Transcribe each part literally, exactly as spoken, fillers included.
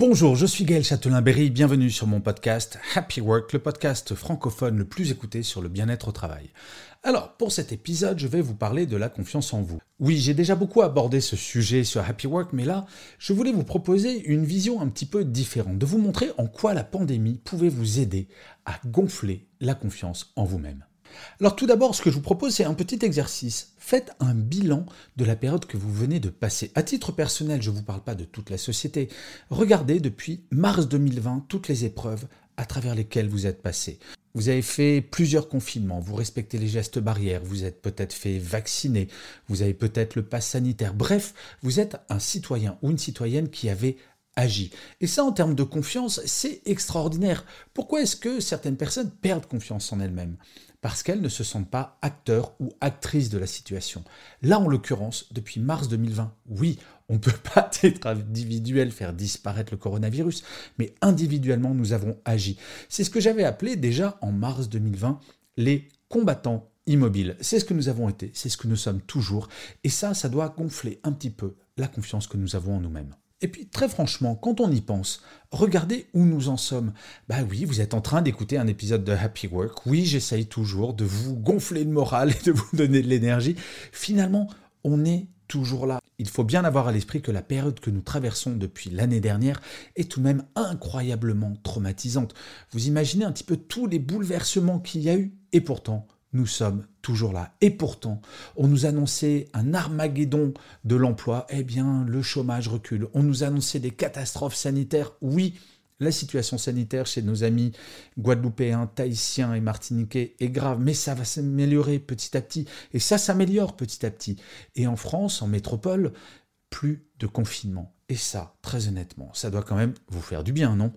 Bonjour, je suis Gaël Châtelain-Berry, bienvenue sur mon podcast Happy Work, le podcast francophone le plus écouté sur le bien-être au travail. Alors, pour cet épisode, je vais vous parler de la confiance en vous. Oui, j'ai déjà beaucoup abordé ce sujet sur Happy Work, mais là, je voulais vous proposer une vision un petit peu différente, de vous montrer en quoi la pandémie pouvait vous aider à gonfler la confiance en vous-même. Alors tout d'abord, ce que je vous propose, c'est un petit exercice. Faites un bilan de la période que vous venez de passer. À titre personnel, je ne vous parle pas de toute la société. Regardez depuis mars deux mille vingt toutes les épreuves à travers lesquelles vous êtes passé. Vous avez fait plusieurs confinements, vous respectez les gestes barrières, vous êtes peut-être fait vacciner, vous avez peut-être le pass sanitaire. Bref, vous êtes un citoyen ou une citoyenne qui avait agit. Et ça, en termes de confiance, c'est extraordinaire. Pourquoi est-ce que certaines personnes perdent confiance en elles-mêmes ? Parce qu'elles ne se sentent pas acteurs ou actrices de la situation. Là, en l'occurrence, depuis mars deux mille vingt, oui, on ne peut pas, à titre individuel, faire disparaître le coronavirus, mais individuellement, nous avons agi. C'est ce que j'avais appelé déjà en mars deux mille vingt les combattants immobiles. C'est ce que nous avons été, c'est ce que nous sommes toujours. Et ça, ça doit gonfler un petit peu la confiance que nous avons en nous-mêmes. Et puis très franchement, quand on y pense, regardez où nous en sommes. Bah oui, vous êtes en train d'écouter un épisode de Happy Work. Oui, j'essaye toujours de vous gonfler le moral et de vous donner de l'énergie. Finalement, on est toujours là. Il faut bien avoir à l'esprit que la période que nous traversons depuis l'année dernière est tout de même incroyablement traumatisante. Vous imaginez un petit peu tous les bouleversements qu'il y a eu et pourtant, nous sommes toujours là. Et pourtant, on nous annonçait un Armageddon de l'emploi. Eh bien, le chômage recule. On nous annonçait des catastrophes sanitaires. Oui, la situation sanitaire chez nos amis guadeloupéens, tahitiens et martiniquais est grave. Mais ça va s'améliorer petit à petit. Et ça s'améliore petit à petit. Et en France, en métropole, plus de confinement. Et ça, très honnêtement, ça doit quand même vous faire du bien, non ?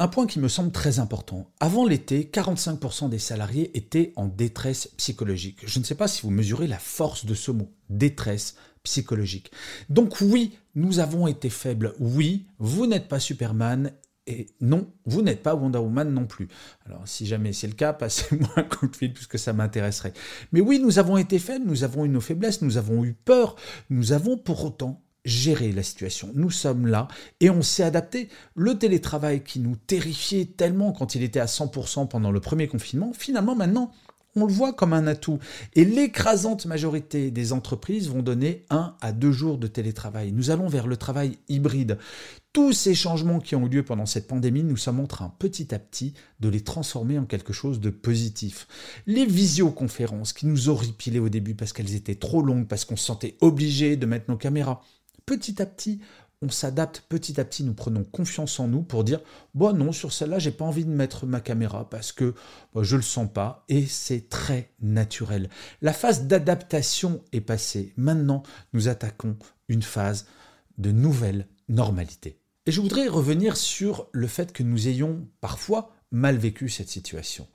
Un point qui me semble très important. Avant l'été, quarante-cinq pour cent des salariés étaient en détresse psychologique. Je ne sais pas si vous mesurez la force de ce mot, détresse psychologique. Donc oui, nous avons été faibles. Oui, vous n'êtes pas Superman et non, vous n'êtes pas Wonder Woman non plus. Alors si jamais c'est le cas, passez-moi un coup de fil puisque ça m'intéresserait. Mais oui, nous avons été faibles, nous avons eu nos faiblesses, nous avons eu peur, nous avons pour autant gérer la situation. Nous sommes là et on s'est adapté. Le télétravail qui nous terrifiait tellement quand il était à cent pour cent pendant le premier confinement, finalement maintenant, on le voit comme un atout. Et l'écrasante majorité des entreprises vont donner un à deux jours de télétravail. Nous allons vers le travail hybride. Tous ces changements qui ont eu lieu pendant cette pandémie, nous sommes en train petit à petit de les transformer en quelque chose de positif. Les visioconférences qui nous horripilaient au début parce qu'elles étaient trop longues, parce qu'on se sentait obligé de mettre nos caméras. Petit à petit, on s'adapte, petit à petit, nous prenons confiance en nous pour dire « Bon non, sur celle-là, j'ai pas envie de mettre ma caméra parce que bon, je le sens pas » et c'est très naturel. La phase d'adaptation est passée. Maintenant, nous attaquons une phase de nouvelle normalité. Et je voudrais revenir sur le fait que nous ayons parfois mal vécu cette situation.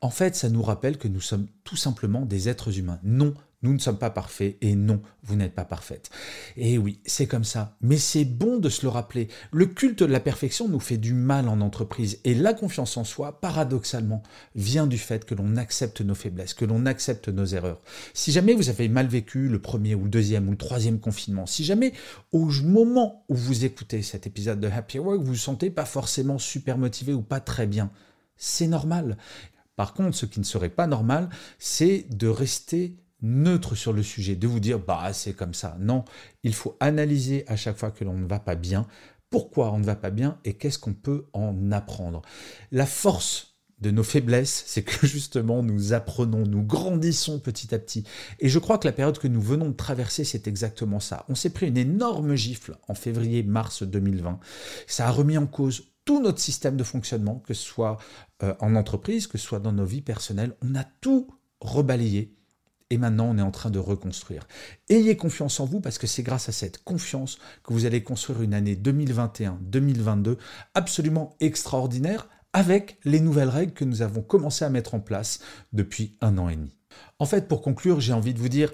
En fait, ça nous rappelle que nous sommes tout simplement des êtres humains, non nous ne sommes pas parfaits et non, vous n'êtes pas parfaite. Et oui, c'est comme ça. Mais c'est bon de se le rappeler. Le culte de la perfection nous fait du mal en entreprise. Et la confiance en soi, paradoxalement, vient du fait que l'on accepte nos faiblesses, que l'on accepte nos erreurs. Si jamais vous avez mal vécu le premier ou le deuxième ou le troisième confinement, si jamais au moment où vous écoutez cet épisode de Happy Work, vous ne vous sentez pas forcément super motivé ou pas très bien, c'est normal. Par contre, ce qui ne serait pas normal, c'est de rester neutre sur le sujet, de vous dire « bah c'est comme ça ». Non, il faut analyser à chaque fois que l'on ne va pas bien, pourquoi on ne va pas bien et qu'est-ce qu'on peut en apprendre. La force de nos faiblesses, c'est que justement nous apprenons, nous grandissons petit à petit. Et je crois que la période que nous venons de traverser, c'est exactement ça. On s'est pris une énorme gifle en février-mars deux mille vingt. Ça a remis en cause tout notre système de fonctionnement, que ce soit euh, en entreprise, que ce soit dans nos vies personnelles. On a tout rebalayé et maintenant on est en train de reconstruire. Ayez confiance en vous, parce que c'est grâce à cette confiance que vous allez construire une année deux mille vingt et un deux mille vingt-deux absolument extraordinaire, avec les nouvelles règles que nous avons commencé à mettre en place depuis un an et demi. En fait, pour conclure, j'ai envie de vous dire,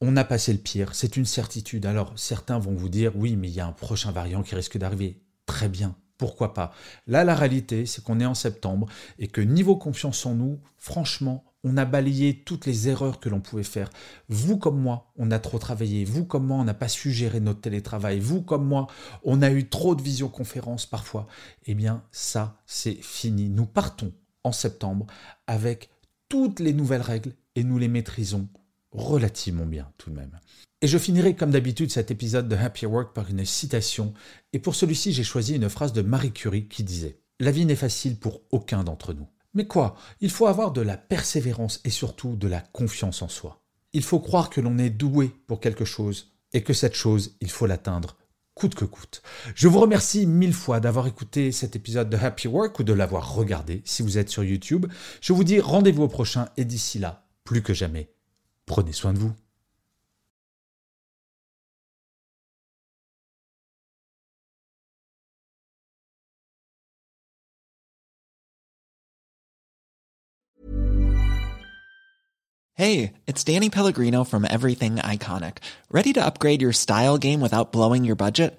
on a passé le pire, c'est une certitude. Alors, certains vont vous dire, oui, mais il y a un prochain variant qui risque d'arriver. Très bien, pourquoi pas? Là, la réalité, c'est qu'on est en septembre et que niveau confiance en nous, franchement, on a balayé toutes les erreurs que l'on pouvait faire. Vous comme moi, on a trop travaillé. Vous comme moi, on n'a pas su gérer notre télétravail. Vous comme moi, on a eu trop de visioconférences parfois. Eh bien, ça, c'est fini. Nous partons en septembre avec toutes les nouvelles règles et nous les maîtrisons relativement bien tout de même. Et je finirai comme d'habitude cet épisode de Happy Work par une citation. Et pour celui-ci, j'ai choisi une phrase de Marie Curie qui disait « La vie n'est facile pour aucun d'entre nous. » Mais quoi? Il faut avoir de la persévérance et surtout de la confiance en soi. Il faut croire que l'on est doué pour quelque chose et que cette chose, il faut l'atteindre coûte que coûte. Je vous remercie mille fois d'avoir écouté cet épisode de Happy Work ou de l'avoir regardé si vous êtes sur YouTube. Je vous dis rendez-vous au prochain et d'ici là, plus que jamais, prenez soin de vous. Hey, it's Danny Pellegrino from Everything Iconic. Ready to upgrade your style game without blowing your budget?